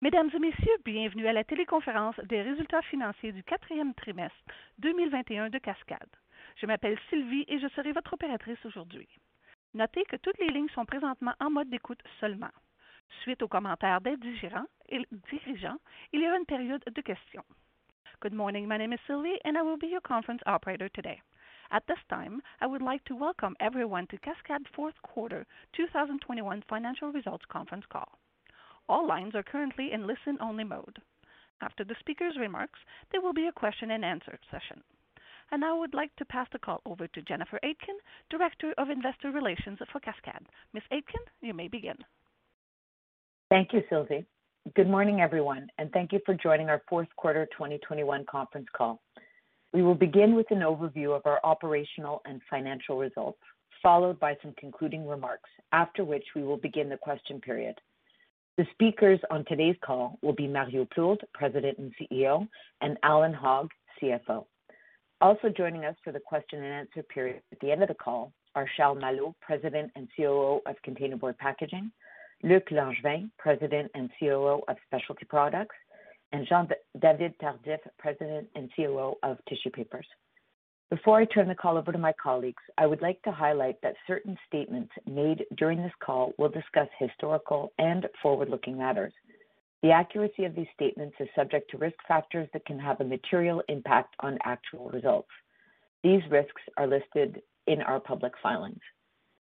Mesdames et messieurs, bienvenue à la téléconférence des résultats financiers du quatrième trimestre 2021 de Cascade. Je m'appelle Sylvie et je serai votre opératrice aujourd'hui. Notez que toutes les lignes sont présentement en mode d'écoute seulement. Suite aux commentaires des dirigeants, il y a une période de questions. Good morning, my name is Sylvie and I will be your conference operator today. At this time, I would like to welcome everyone to Cascade Fourth Quarter 2021 Financial Results Conference Call. All lines are currently in listen-only mode. After the speaker's remarks, there will be a question-and-answer session. And now I would like to pass the call over to Jennifer Aitken, Director of Investor Relations for Cascade. Ms. Aitken, you may begin. Thank you, Sylvie. Good morning, everyone, and thank you for joining our fourth quarter 2021 conference call. We will begin with an overview of our operational and financial results, followed by some concluding remarks, after which we will begin the question period. The speakers on today's call will be Mario Plourde, President and CEO, and Alan Hogg, CFO. Also joining us for the question and answer period at the end of the call are Charles Malot, President and COO of Containerboard Packaging, Luc Langevin, President and COO of Specialty Products, and Jean-David Tardif, President and COO of Tissue Papers. Before I turn the call over to my colleagues, I would like to highlight that certain statements made during this call will discuss historical and forward-looking matters. The accuracy of these statements is subject to risk factors that can have a material impact on actual results. These risks are listed in our public filings.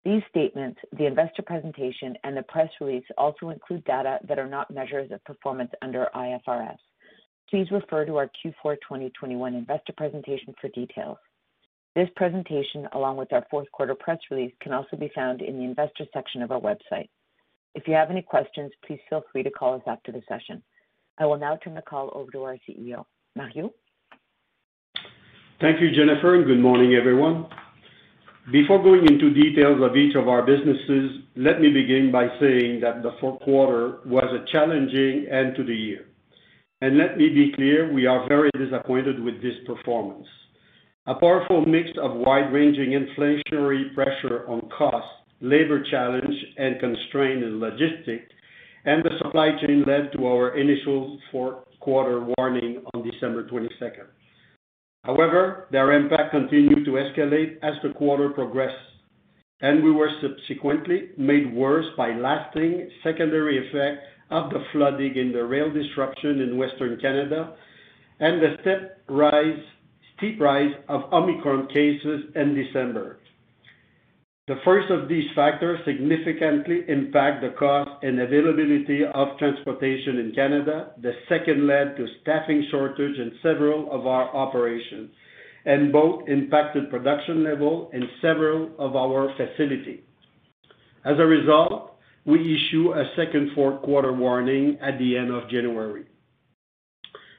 These statements, the investor presentation, and the press release also include data that are not measures of performance under IFRS. Please refer to our Q4 2021 investor presentation for details. This presentation, along with our fourth quarter press release, can also be found in the investor section of our website. If you have any questions, please feel free to call us after the session. I will now turn the call over to our CEO. Mario? Thank you, Jennifer, and good morning, everyone. Before going into details of each of our businesses, let me begin by saying that the fourth quarter was a challenging end to the year. And let me be clear, we are very disappointed with this performance. A powerful mix of wide-ranging inflationary pressure on costs, labor challenge, and constraint in logistics, and the supply chain led to our initial fourth quarter warning on December 22nd. However, their impact continued to escalate as the quarter progressed, and we were subsequently made worse by lasting secondary effects of the flooding and the rail disruption in Western Canada, and the steep rise of Omicron cases in December. The first of these factors significantly impact the cost and availability of transportation in Canada. The second led to staffing shortage in several of our operations, and both impacted production level in several of our facilities. As a result, we issue a second fourth quarter warning at the end of January.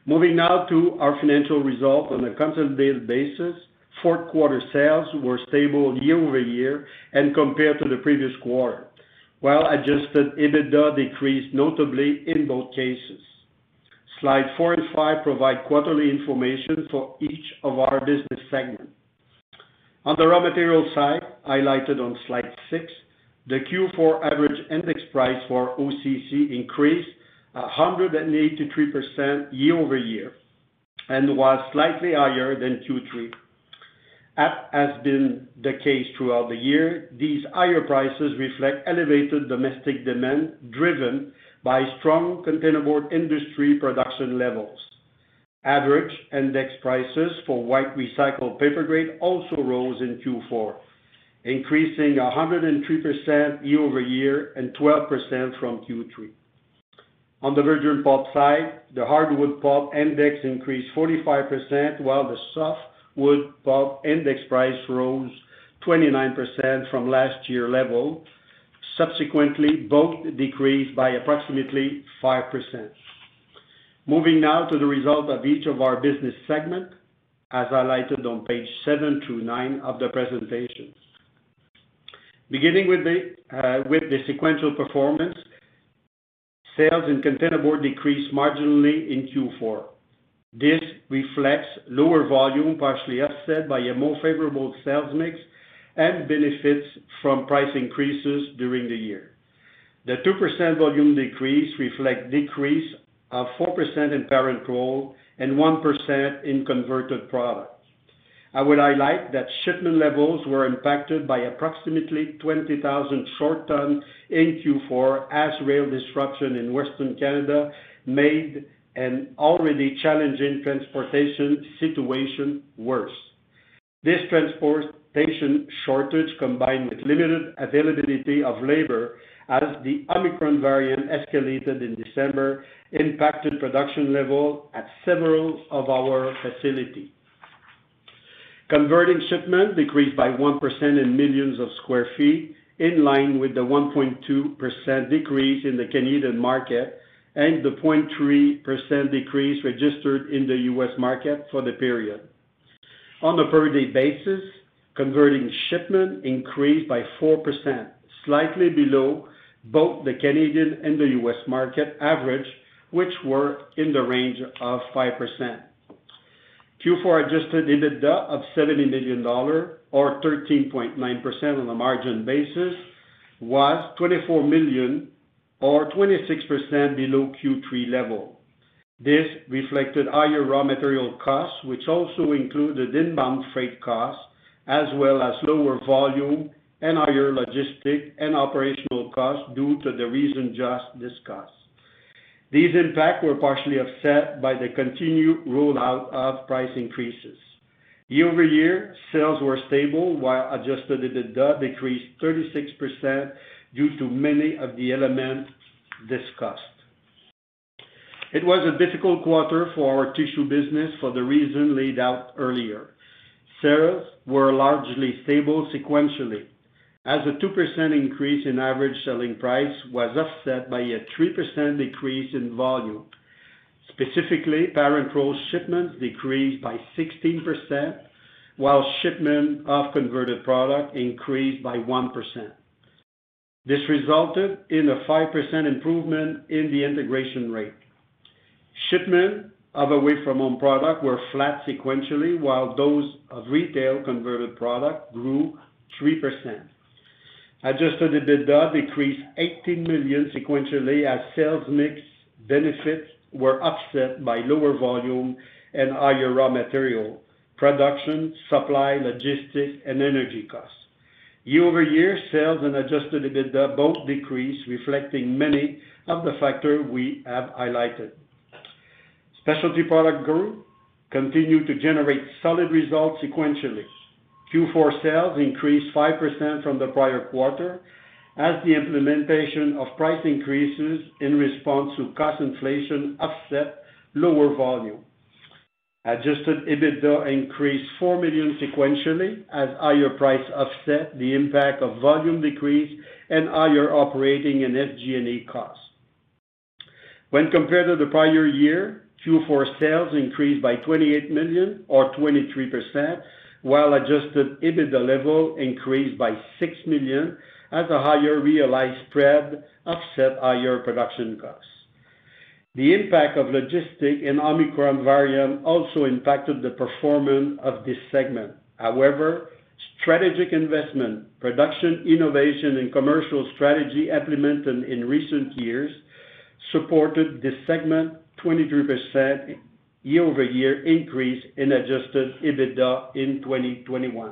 Moving now to our financial results on a consolidated basis, fourth quarter sales were stable year over year and compared to the previous quarter, while adjusted EBITDA decreased notably in both cases. Slides 4 and 5 provide quarterly information for each of our business segments. On the raw material side, highlighted on slide 6, the Q4 average index price for OCC increased 183% year over year and was slightly higher than Q3. As has been the case throughout the year, these higher prices reflect elevated domestic demand driven by strong containerboard industry production levels. Average index prices for white recycled paper grade also rose in Q4, increasing 103% year over year and 12% from Q3. On the virgin pulp side, the hardwood pulp index increased 45%, while the softwood pulp index price rose 29% from last year's level. Subsequently, both decreased by approximately 5%. Moving now to the result of each of our business segments, as highlighted on page 7 through 9 of the presentation. Beginning with the sequential performance, sales in containerboard decreased marginally in Q4. This reflects lower volume, partially offset by a more favorable sales mix and benefits from price increases during the year. The 2% volume decrease reflects decrease of 4% in parent roll and 1% in converted product. I would highlight that shipment levels were impacted by approximately 20,000 short tons in Q4 as rail disruption in Western Canada made an already challenging transportation situation worse. This transportation shortage combined with limited availability of labor as the Omicron variant escalated in December impacted production level at several of our facilities. Converting shipment decreased by 1% in millions of square feet, in line with the 1.2% decrease in the Canadian market and the 0.3% decrease registered in the U.S. market for the period. On a per-day basis, converting shipment increased by 4%, slightly below both the Canadian and the U.S. market average, which were in the range of 5%. Q4 adjusted EBITDA of $70 million, or 13.9% on a margin basis, was $24 million, or 26% below Q3 level. This reflected higher raw material costs, which also included inbound freight costs, as well as lower volume and higher logistic and operational costs due to the reason just discussed. These impacts were partially offset by the continued rollout of price increases. Year-over-year, sales were stable, while adjusted EBITDA decreased 36% due to many of the elements discussed. It was a difficult quarter for our tissue business for the reason laid out earlier. Sales were largely stable sequentially, as a 2% increase in average selling price was offset by a 3% decrease in volume. Specifically, parent roll shipments decreased by 16%, while shipment of converted product increased by 1%. This resulted in a 5% improvement in the integration rate. Shipment of away-from-home product were flat sequentially, while those of retail converted product grew 3%. Adjusted EBITDA decreased $18 million sequentially as sales mix benefits were offset by lower volume and higher raw material, production, supply, logistics, and energy costs. Year-over-year, sales and adjusted EBITDA both decreased, reflecting many of the factors we have highlighted. Specialty Product Group continued to generate solid results sequentially. Q4 sales increased 5% from the prior quarter as the implementation of price increases in response to cost inflation offset lower volume. Adjusted EBITDA increased $4 million sequentially as higher price offset the impact of volume decrease and higher operating and SG&A costs. When compared to the prior year, Q4 sales increased by $28 million or 23%, while adjusted EBITDA level increased by $6 million as a higher realized spread offset higher production costs. The impact of logistic and Omicron variant also impacted the performance of this segment. However, strategic investment, production innovation, and commercial strategy implemented in recent years supported this segment 23% year-over-year increase in adjusted EBITDA in 2021.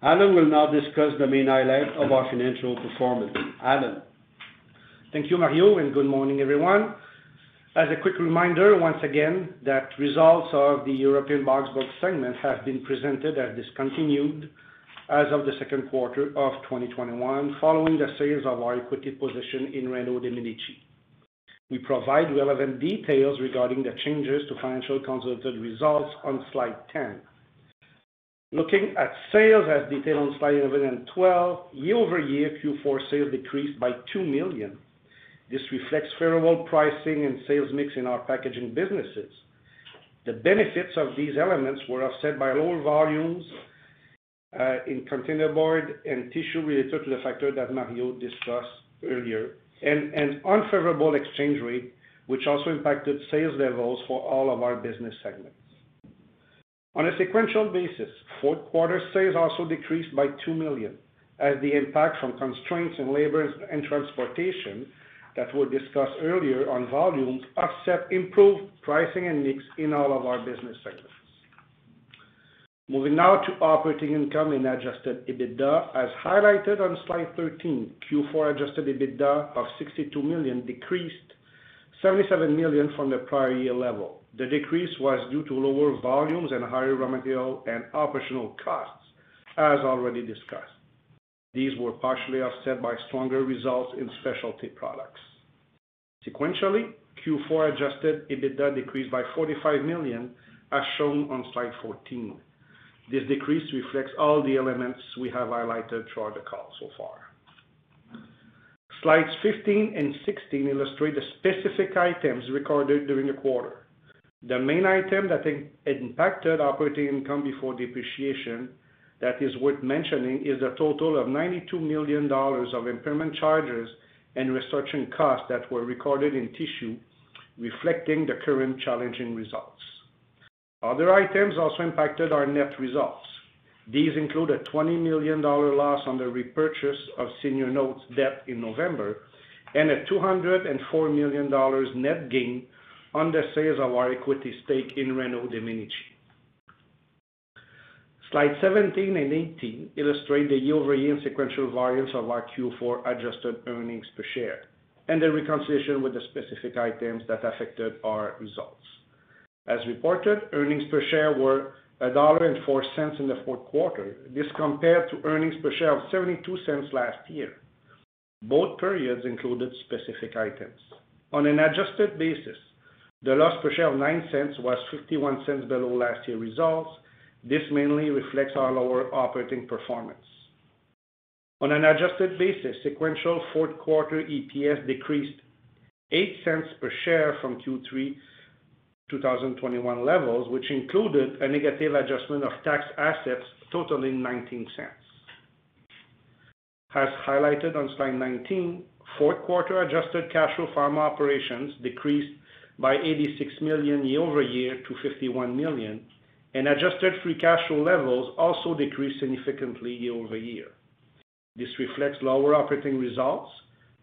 Alan will now discuss the main highlights of our financial performance. Alan. Thank you, Mario, and good morning, everyone. As a quick reminder, once again, that results of the European Boxboard segment have been presented as discontinued as of the second quarter of 2021, following the sales of our equity position in Reno de Medici. We provide relevant details regarding the changes to financial consolidated results on slide 10. Looking at sales as detailed on slide 11 and 12, year-over-year Q4 sales decreased by $2 million. This reflects favorable pricing and sales mix in our packaging businesses. The benefits of these elements were offset by lower volumes in containerboard and tissue related to the factor that Mario discussed earlier, and an unfavorable exchange rate, which also impacted sales levels for all of our business segments. On a sequential basis, fourth quarter sales also decreased by $2 million, as the impact from constraints in labor and transportation that were discussed earlier on volumes offset improved pricing and mix in all of our business segments. Moving now to operating income and adjusted EBITDA. As highlighted on slide 13, Q4 adjusted EBITDA of $62 million decreased $77 million from the prior year level. The decrease was due to lower volumes and higher raw material and operational costs, as already discussed. These were partially offset by stronger results in specialty products. Sequentially, Q4 adjusted EBITDA decreased by $45 million, as shown on slide 14. This decrease reflects all the elements we have highlighted throughout the call so far. Slides 15 and 16 illustrate the specific items recorded during the quarter. The main item that impacted operating income before depreciation that is worth mentioning is the total of $92 million of impairment charges and restructuring costs that were recorded in tissue, reflecting the current challenging results. Other items also impacted our net results. These include a $20 million loss on the repurchase of senior notes debt in November and a $204 million net gain on the sales of our equity stake in Reno de Medici. Slides 17 and 18 illustrate the year-over-year and sequential variance of our Q4 adjusted earnings per share and the reconciliation with the specific items that affected our results. As reported, earnings per share were $1.04 in the fourth quarter. This compared to earnings per share of $0.72 last year. Both periods included specific items. On an adjusted basis, the loss per share of 9 cents was 51 cents below last year's results. This mainly reflects our lower operating performance. On an adjusted basis, sequential fourth quarter EPS decreased 8 cents per share from Q3 2021 levels, which included a negative adjustment of tax assets totaling 19 cents. As highlighted on slide 19, fourth quarter adjusted cash flow from operations decreased by $86 million year over year to $51 million, and adjusted free cash flow levels also decreased significantly year over year. This reflects lower operating results,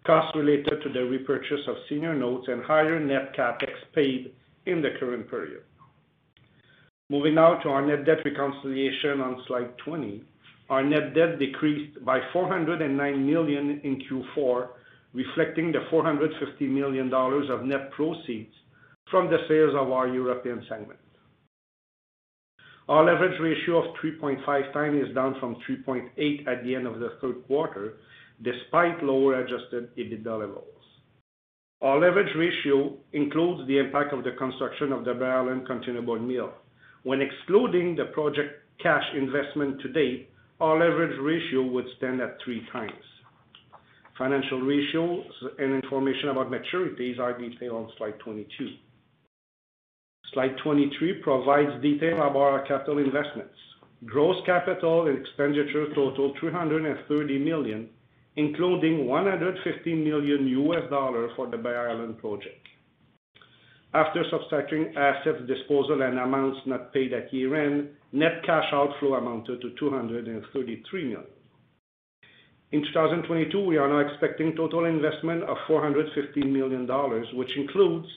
costs related to the repurchase of senior notes, and higher net capex paid in the current period. Moving now to our net debt reconciliation on slide 20, our net debt decreased by $409 million in Q4, reflecting the $450 million of net proceeds from the sales of our European segment. Our leverage ratio of 3.5 times is down from 3.8 at the end of the third quarter, despite lower adjusted EBITDA levels. Our leverage ratio includes the impact of the construction of the Bay Island containerboard mill. When excluding the project cash investment to date, our leverage ratio would stand at 3 times. Financial ratios and information about maturities are detailed on slide 22. Slide 23 provides detail about our capital investments. Gross capital and expenditure total $330 million, including $115 million US dollars for the Bay Island project. After subtracting assets disposal and amounts not paid at year end, net cash outflow amounted to $233 million. In 2022, we are now expecting total investment of $415 million, which includes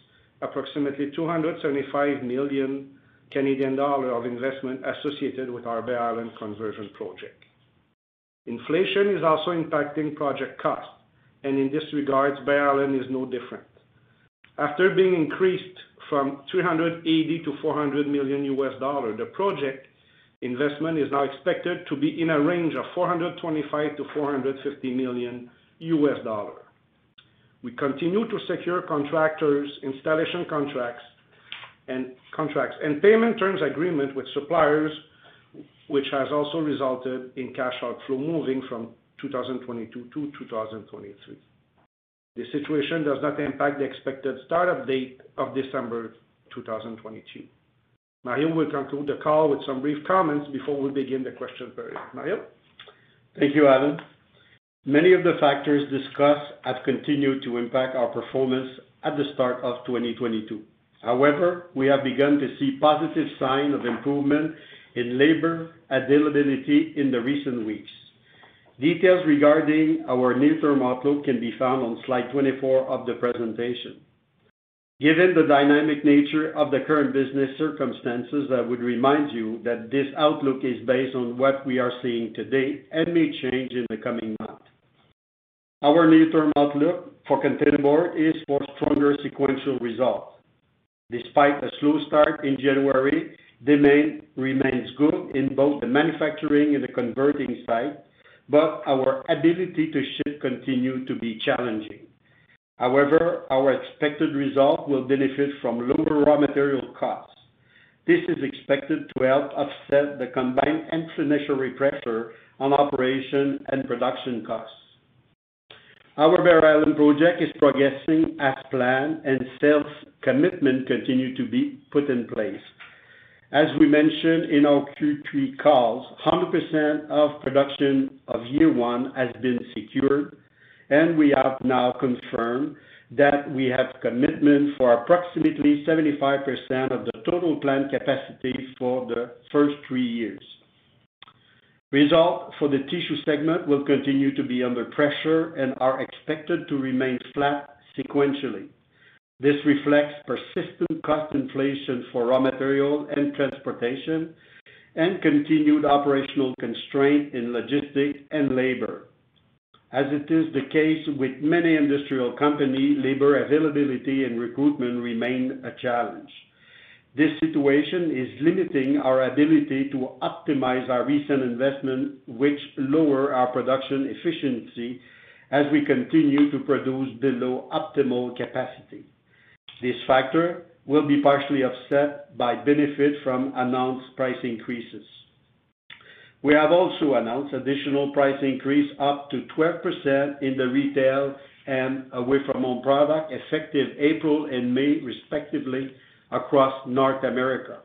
approximately $275 million Canadian dollar of investment associated with our Bay Island conversion project. Inflation is also impacting project costs, and in this regard, Bay Island is no different. After being increased from 380 to 400 million US dollars, the project investment is now expected to be in a range of 425 to 450 million US dollars. We continue to secure contractors, installation contracts and payment terms agreement with suppliers, which has also resulted in cash outflow moving from 2022 to 2023. The situation does not impact the expected start-up date of December 2022. Mario will conclude the call with some brief comments before we begin the question period. Mario? Thank you, Alan. Many of the factors discussed have continued to impact our performance at the start of 2022. However, we have begun to see positive signs of improvement in labor availability in the recent weeks. Details regarding our near-term outlook can be found on slide 24 of the presentation. Given the dynamic nature of the current business circumstances, I would remind you that this outlook is based on what we are seeing today and may change in the coming month. Our near-term outlook for Containerboard is for stronger sequential results. Despite a slow start in January, demand remains good in both the manufacturing and the converting side, but our ability to ship continues to be challenging. However, our expected result will benefit from lower raw material costs. This is expected to help offset the combined inflationary pressure on operation and production costs. Our Bay Island project is progressing as planned and sales commitment continue to be put in place. As we mentioned in our Q3 calls, 100% of production of year one has been secured, and we have now confirmed that we have commitment for approximately 75% of the total plant capacity for the first 3 years. Results for the tissue segment will continue to be under pressure and are expected to remain flat sequentially. This reflects persistent cost inflation for raw material and transportation and continued operational constraint in logistics and labor. As it is the case with many industrial companies, labor availability and recruitment remain a challenge. This situation is limiting our ability to optimize our recent investment, which lower our production efficiency as we continue to produce below optimal capacity. This factor will be partially offset by benefit from announced price increases. We have also announced additional price increase up to 12% in the retail and away-from-home product, effective April and May, respectively, across North America.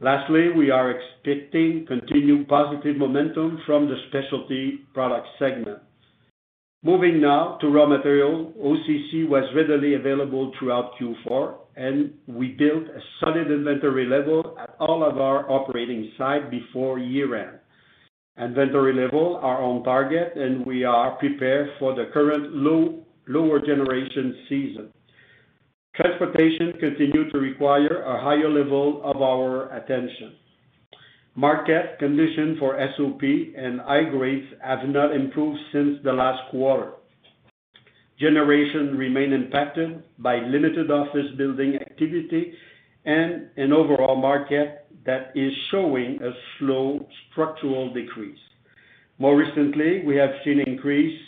Lastly, we are expecting continued positive momentum from the specialty product segment. Moving now to raw material, OCC was readily available throughout Q4, and we built a solid inventory level at all of our operating sites before year-end. Inventory level are on target, and we are prepared for the current lower generation season. Transportation continues to require a higher level of our attention. Market conditions for SOP and high grades have not improved since the last quarter. Generation remain impacted by limited office building activity and an overall market that is showing a slow structural decrease. More recently, we have seen increased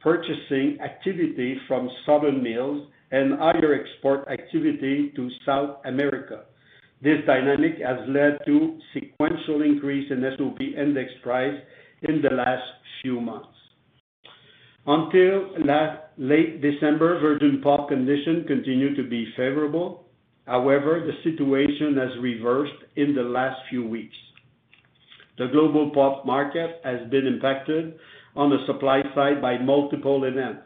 purchasing activity from southern mills and higher export activity to South America. This dynamic has led to sequential increase in SOP index price in the last few months. Until late December, virgin pulp conditions continued to be favorable. However, the situation has reversed in the last few weeks. The global pulp market has been impacted on the supply side by multiple events.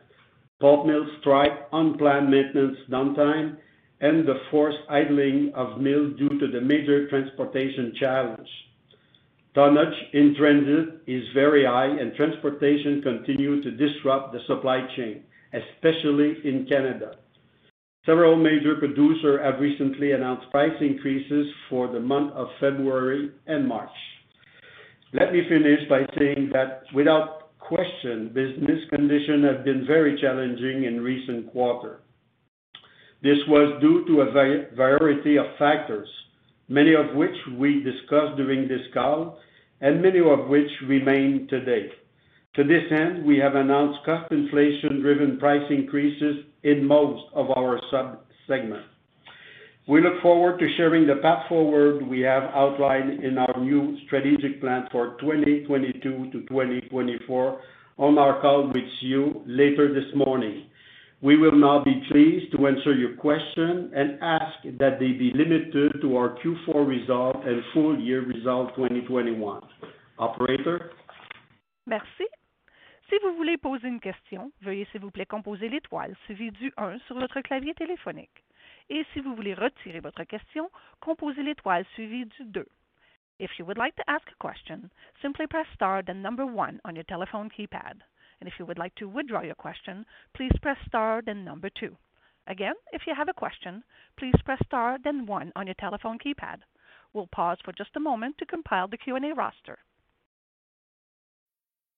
Pulp mills strike, unplanned maintenance downtime, and the forced idling of mills due to the major transportation challenge. Tonnage in transit is very high, and transportation continues to disrupt the supply chain, especially in Canada. Several major producers have recently announced price increases for the month of February and March. Let me finish by saying that, without question, business conditions have been very challenging in recent quarters. This was due to a variety of factors, many of which we discussed during this call, and many of which remain today. To this end, we have announced cost inflation-driven price increases in most of our sub-segments. We look forward to sharing the path forward we have outlined in our new strategic plan for 2022 to 2024 on our call with you later this morning. We will now be pleased to answer your question and ask that they be limited to our Q4 result and full year result 2021. Operator? Merci. Si vous voulez poser une question, veuillez s'il vous plaît composer l'étoile suivie du 1 sur votre clavier téléphonique. Et si vous voulez retirer votre question, composez l'étoile suivie du 2. If you would like to ask a question, simply press star then number 1 on your telephone keypad. And if you would like to withdraw your question, please press star, then number 2. Again, if you have a question, please press star, then 1 on your telephone keypad. We'll pause for just a moment to compile the Q&A roster.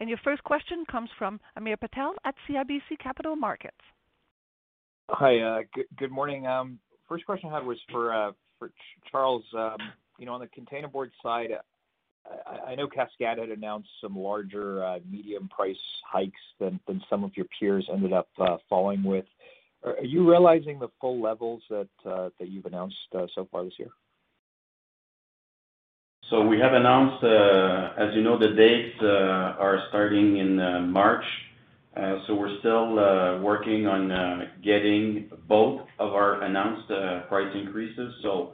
And your first question comes from Amir Patel at CIBC Capital Markets. Hi, good morning. First question I had was for Charles. On the containerboard side, I know Cascade had announced some larger medium price hikes than some of your peers ended up following with. Are you realizing the full levels that you've announced so far this year? So we have announced, as you know, the dates are starting in March. So we're still working on getting both of our announced price increases. So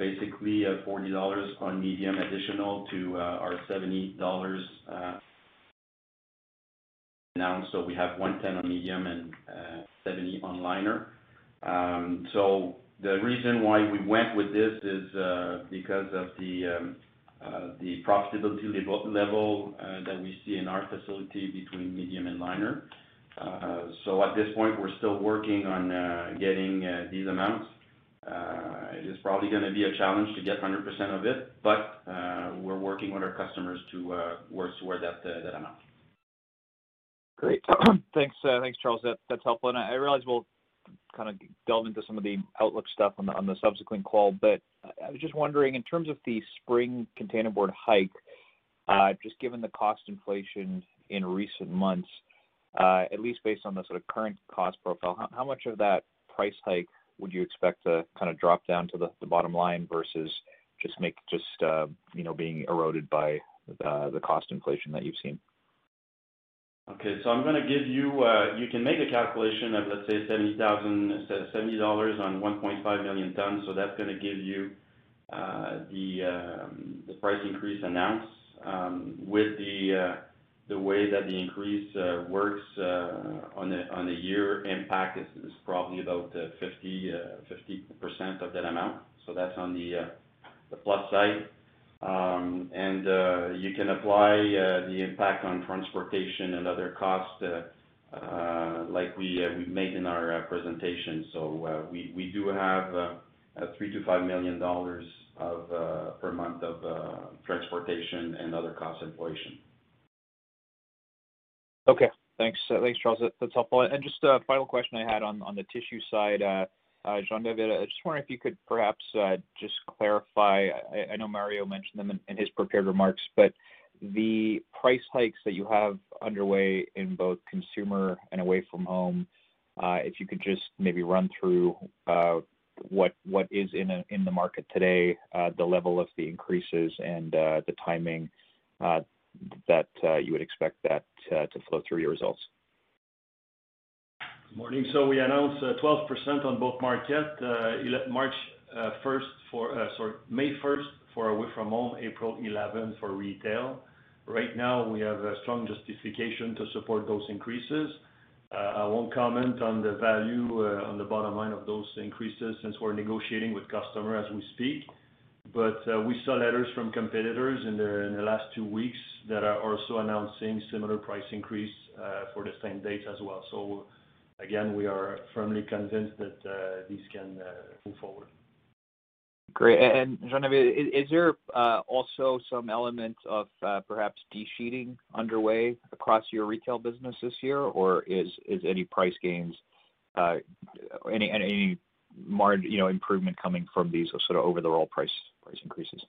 basically $40 on medium additional to our $70 announced. So we have $110 on medium and $70 on liner. So the reason why we went with this is because of the profitability level that we see in our facility between medium and liner. So at this point, we're still working on getting these amounts. It is probably going to be a challenge to get 100% of it, but we're working with our customers to work toward that amount. Great. Thanks, Charles. That's helpful. And I realize we'll kind of delve into some of the outlook stuff on the subsequent call, but I was just wondering, in terms of the spring containerboard hike, just given the cost inflation in recent months, at least based on the sort of current cost profile, how much of that price hike would you expect to kind of drop down to the bottom line versus being eroded by the cost inflation that you've seen? Okay, so I'm going to give you, you can make a calculation of, let's say, $70 on 1.5 million tons, so that's going to give you the price increase announced. With the way that the increase works on a year impact is probably about 50% of that amount, so that's on the plus side. And you can apply the impact on transportation and other costs like we made in our presentation. So we do have $3 to $5 million of per month of transportation and other cost inflation. Okay, thanks, Charles. That's helpful. And just a final question I had on the tissue side. Jean-David, I just wonder if you could perhaps just clarify, I know Mario mentioned them in his prepared remarks, but the price hikes that you have underway in both consumer and away from home, if you could just maybe run through what is in the market today, the level of the increases and the timing that you would expect that to flow through your results. Morning. So we announced 12% on both markets, May 1st for away from home, April 11th for retail. Right now, we have a strong justification to support those increases. I won't comment on the value on the bottom line of those increases since we're negotiating with customers as we speak. But we saw letters from competitors in the last 2 weeks that are also announcing similar price increase for the same dates as well. So again, we are firmly convinced that these can move forward. Great. And Jean-David, is there also some element of perhaps de-sheeting underway across your retail business this year, or is any price gains, any margin, improvement coming from these sort of over-the-roll price increases?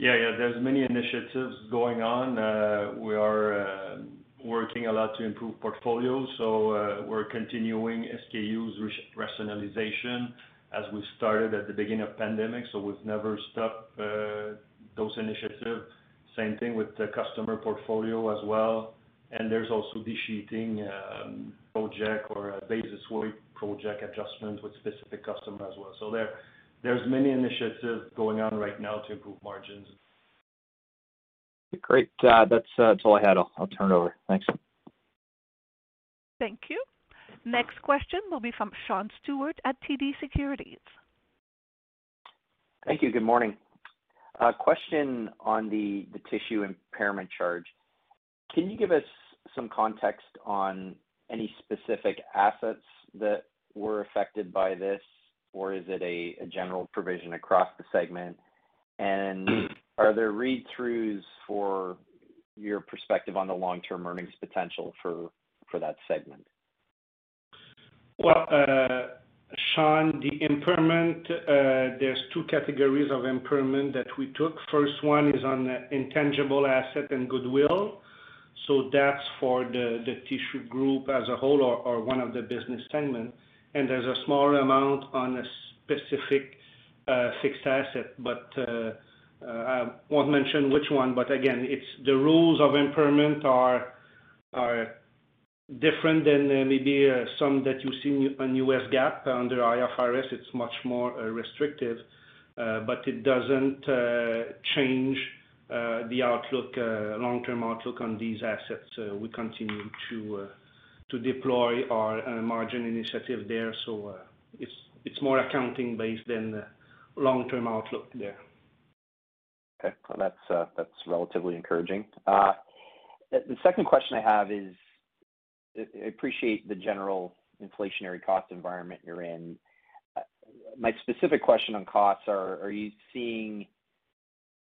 Yeah. There's many initiatives going on. We are working a lot to improve portfolios, so we're continuing SKUs rationalization. As we started at the beginning of pandemic, so we've never stopped those initiatives. Same thing with the customer portfolio as well. And there's also de-sheeting project or a basis weight project adjustment with specific customer as well. So there's many initiatives going on right now to improve margins. Great. That's all I had. I'll turn it over. Thanks. Thank you. Next question will be from Sean Stewart at TD Securities. Thank you. Good morning. Question on the tissue impairment charge. Can you give us some context on any specific assets that were affected by this, or is it a general provision across the segment? And are there read-throughs for your perspective on the long-term earnings potential for that segment? Well, Sean, the impairment, there's two categories of impairment that we took. First one is on intangible asset and goodwill. So that's for the tissue group as a whole or one of the business segments. And there's a smaller amount on a specific fixed asset. But I won't mention which one. But again, it's the rules of impairment are different than maybe some that you see on US GAAP. Under IFRS, it's much more restrictive, but it doesn't change the outlook, long-term outlook on these assets. We continue to deploy our margin initiative there, so it's more accounting based than long-term outlook there. Okay, well, that's relatively encouraging. The second question I have is, I appreciate the general inflationary cost environment you're in. My specific question on costs are you seeing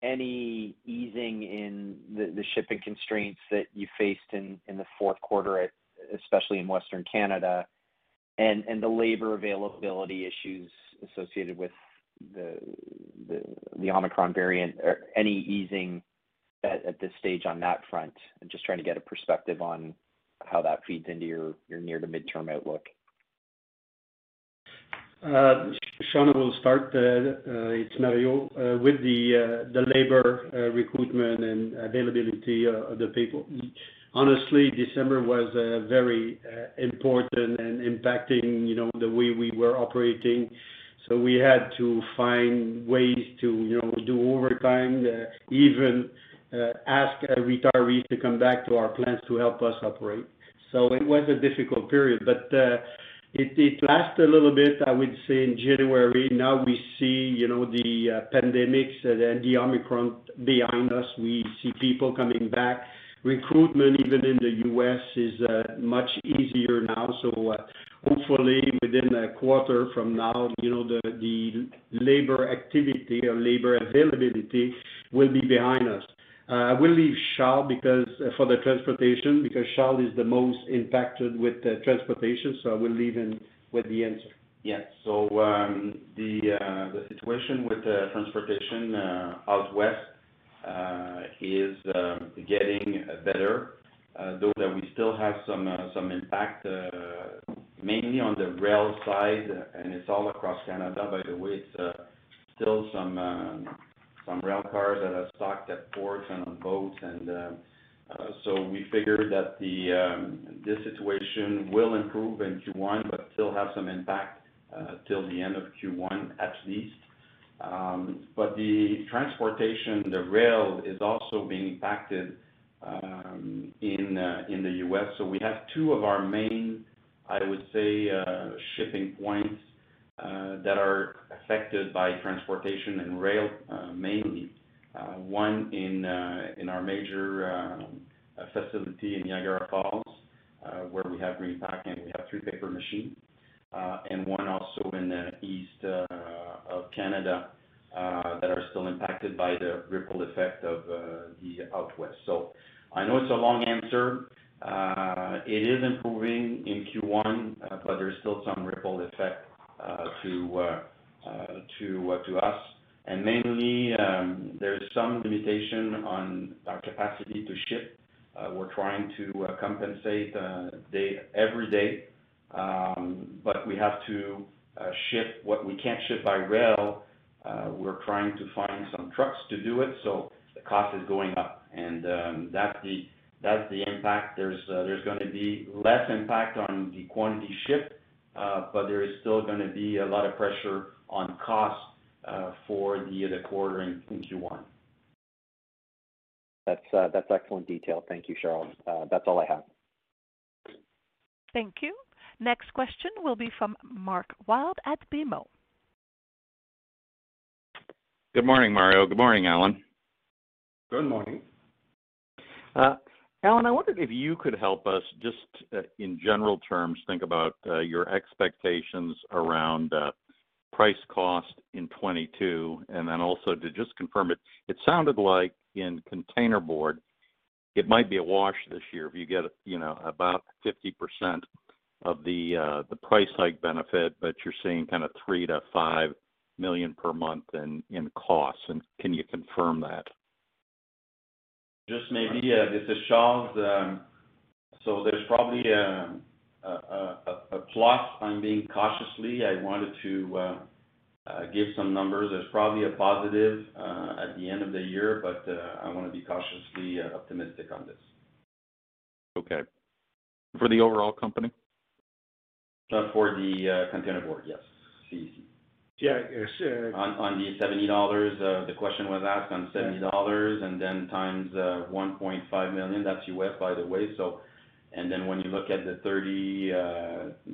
any easing in the shipping constraints that you faced in the fourth quarter, especially in Western Canada, and the labor availability issues associated with the Omicron variant, or any easing at this stage on that front? I'm just trying to get a perspective on how that feeds into your near to midterm outlook. Sean, we'll start. It's Mario with the labor recruitment and availability of the people. Honestly, December was very important and impacting, the way we were operating. So we had to find ways to, do overtime, even ask retirees to come back to our plants to help us operate. So it was a difficult period, but it lasted a little bit, I would say, in January. Now we see, the pandemics and the Omicron behind us. We see people coming back. Recruitment, even in the U.S., is much easier now. So hopefully within a quarter from now, the labor activity or labor availability will be behind us. I will leave Charles for the transportation, because Charles is the most impacted with the transportation, so I will leave him with the answer. Yeah, so the situation with transportation out west is getting better, though that we still have some impact, mainly on the rail side, and it's all across Canada, by the way. It's still some rail cars that are stocked at ports and on boats, and so we figured that this situation will improve in Q1, but still have some impact till the end of Q1 at least. But the transportation, the rail, is also being impacted in the U.S. So we have two of our main, I would say, shipping points that are affected by transportation and rail mainly. One in our major facility in Niagara Falls, where we have GreenPac and we have three paper machines, and one also in the east of Canada that are still impacted by the ripple effect of the out west. So I know it's a long answer. It is improving in Q1, but there's still some ripple effect to us. And mainly, there's some limitation on our capacity to ship. We're trying to compensate every day, but we have to ship what we can't ship by rail. We're trying to find some trucks to do it, so the cost is going up, and that's the impact. There's going to be less impact on the quantity shipped, but there is still going to be a lot of pressure on cost for the quarter in Q1. That's excellent detail. Thank you, Charles. That's all I have. Thank you. Next question will be from Mark Wild at BMO. Good morning, Mario. Good morning, Alan. Good morning. Alan, I wondered if you could help us just in general terms think about your expectations around price cost in 22, and then also to just confirm it. It sounded like in containerboard, it might be a wash this year if you get, about 50% of the price hike benefit, but you're seeing kind of $3 to $5 million per month in costs. And can you confirm that? Just maybe this is Charles. So there's probably a plus. I'm being cautiously. I wanted to give some numbers. There's probably a positive at the end of the year, but I want to be cautiously optimistic on this. Okay. For the overall company? For the containerboard, yes. CEC. Yeah. On the $70, the question was asked on $70, and then times 1.5 million. That's US, by the way. So. And then when you look at the 30,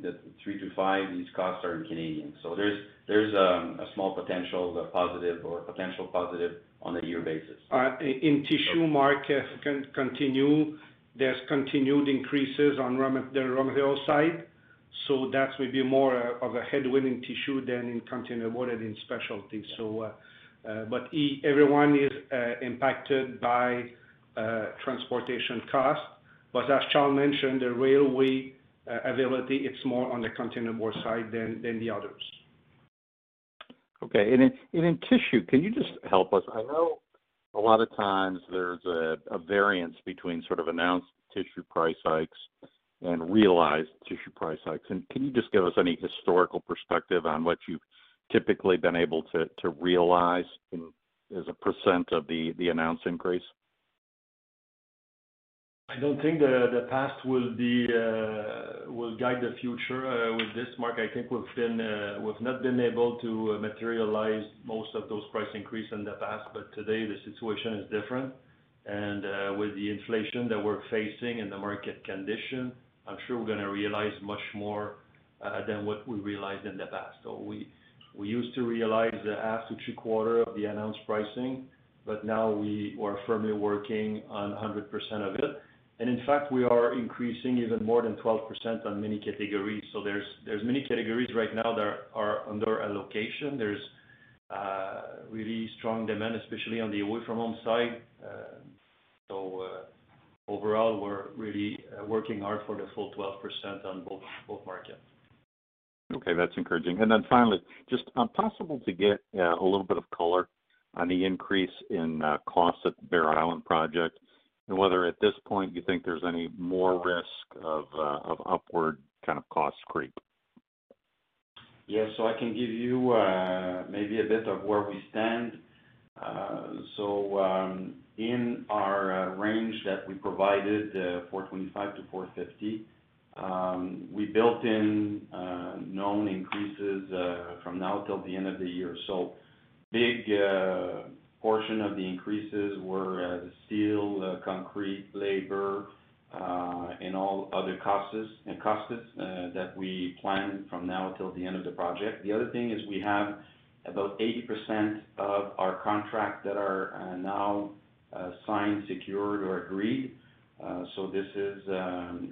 the 3 to 5, these costs are in Canadian. So there's a small potential positive or potential positive on a year basis. In tissue market can continue. There's continued increases on the raw material side. So that's maybe more of a headwind in tissue than in containerboard and in specialty. Yeah. So, but everyone is impacted by transportation costs. But as Charles mentioned, the railway availability, it's more on the containerboard side than the others. Okay. And in tissue, can you just help us? I know a lot of times there's a variance between sort of announced tissue price hikes and realized tissue price hikes. And can you just give us any historical perspective on what you've typically been able to realize as a percent of the announced increase? I don't think the past will guide the future with this, Mark. I think we've not been able to materialize most of those price increases in the past, but today the situation is different. And with the inflation that we're facing and the market condition, I'm sure we're going to realize much more than what we realized in the past. So we used to realize half to three-quarters of the announced pricing, but now we are firmly working on 100% of it. And in fact, we are increasing even more than 12% on many categories. So there's many categories right now that are under allocation. There's really strong demand, especially on the away from home side. So overall, we're really working hard for the full 12% on both markets. Okay, that's encouraging. And then finally, just possible to get a little bit of color on the increase in costs at the Bay Island project, and whether at this point you think there's any more risk of upward kind of cost creep. Yeah, so I can give you maybe a bit of where we stand. So in our range that we provided, 425 to 450, we built in known increases from now till the end of the year. So big portion of the increases were the steel, concrete, labor, and all other costs that we plan from now till the end of the project. The other thing is we have about 80% of our contracts that are now signed, secured, or agreed. So this is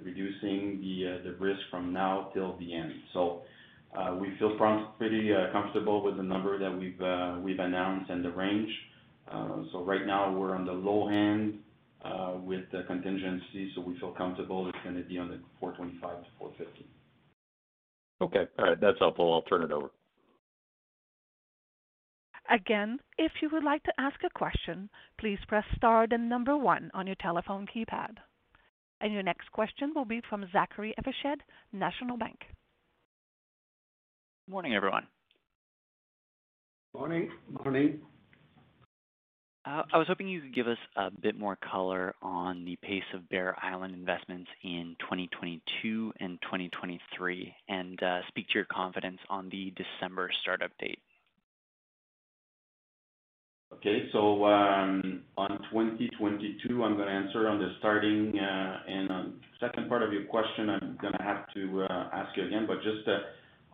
reducing the risk from now till the end. So we feel pretty comfortable with the number that we've announced and the range. So right now we're on the low end with the contingency, so we feel comfortable it's going to be on the 425 to 450. Okay, all right, that's helpful. I'll turn it over. Again, if you would like to ask a question, please press star then number 1 on your telephone keypad. And your next question will be from Zachary Evershed, National Bank. Morning, everyone. Morning. Morning. I was hoping you could give us a bit more color on the pace of Bear Island investments in 2022 and 2023 and speak to your confidence on the December startup date. Okay, so on 2022, I'm going to answer on the starting and on the second part of your question, I'm going to have to ask you again, but just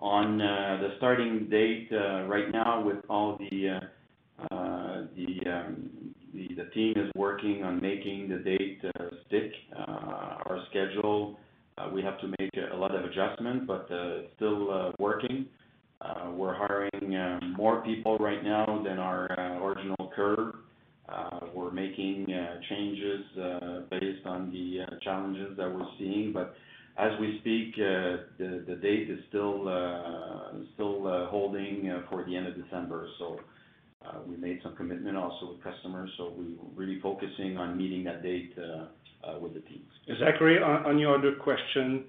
on the starting date right now with all the team is working on making the date stick, our schedule. We have to make a lot of adjustments, but still working. We're hiring more people right now than our original curve. We're making changes based on the challenges that we're seeing. But as we speak, the date is still holding for the end of December. So we made some commitment also with customers. So we're really focusing on meeting that date with the teams. Zachary, on your other question,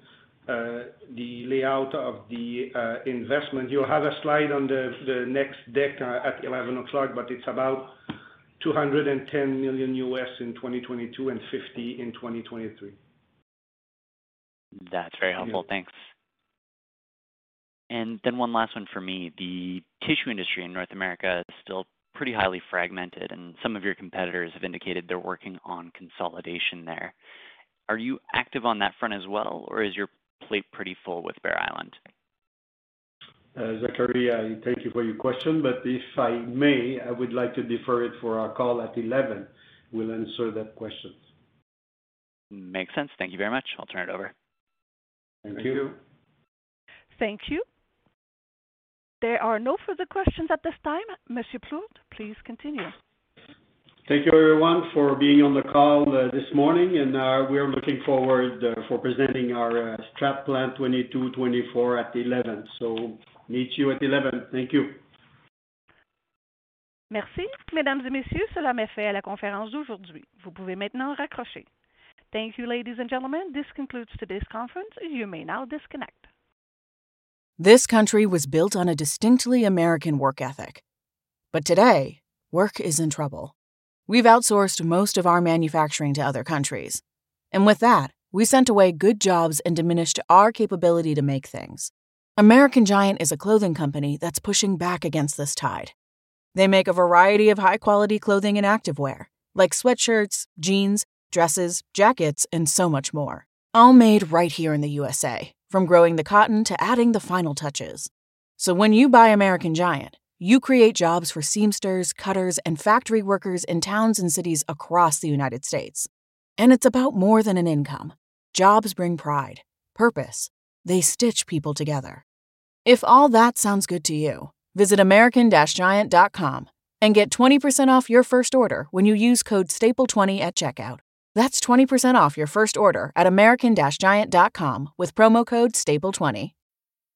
the layout of the investment. You'll have a slide on the next deck at 11 o'clock, but it's about 210 million US in 2022 and 50 in 2023. That's very helpful. Yeah. Thanks. And then one last one for me. The tissue industry in North America is still pretty highly fragmented, and some of your competitors have indicated they're working on consolidation there. Are you active on that front as well, or is your plate pretty full with Bear Island? Zachary, I thank you for your question, but if I may, I would like to defer it for our call at 11. We'll answer that question. Makes sense. Thank you very much. I'll turn it over. Thank you. Thank you. There are no further questions at this time. Monsieur Plourde, please continue. Thank you, everyone, for being on the call this morning, and we're looking forward for presenting our STRAP Plan 22-24 at 11. So meet you at 11. Thank you. Merci. Mesdames et messieurs, cela met fait à la conférence d'aujourd'hui. Vous pouvez maintenant raccrocher. Thank you, ladies and gentlemen. This concludes today's conference. You may now disconnect. This country was built on a distinctly American work ethic. But today, work is in trouble. We've outsourced most of our manufacturing to other countries. And with that, we sent away good jobs and diminished our capability to make things. American Giant is a clothing company that's pushing back against this tide. They make a variety of high-quality clothing and activewear, like sweatshirts, jeans, dresses, jackets, and so much more. All made right here in the USA, from growing the cotton to adding the final touches. So when you buy American Giant, you create jobs for seamsters, cutters, and factory workers in towns and cities across the United States. And it's about more than an income. Jobs bring pride, purpose. They stitch people together. If all that sounds good to you, visit American-Giant.com and get 20% off your first order when you use code STAPLE20 at checkout. That's 20% off your first order at American-Giant.com with promo code STAPLE20.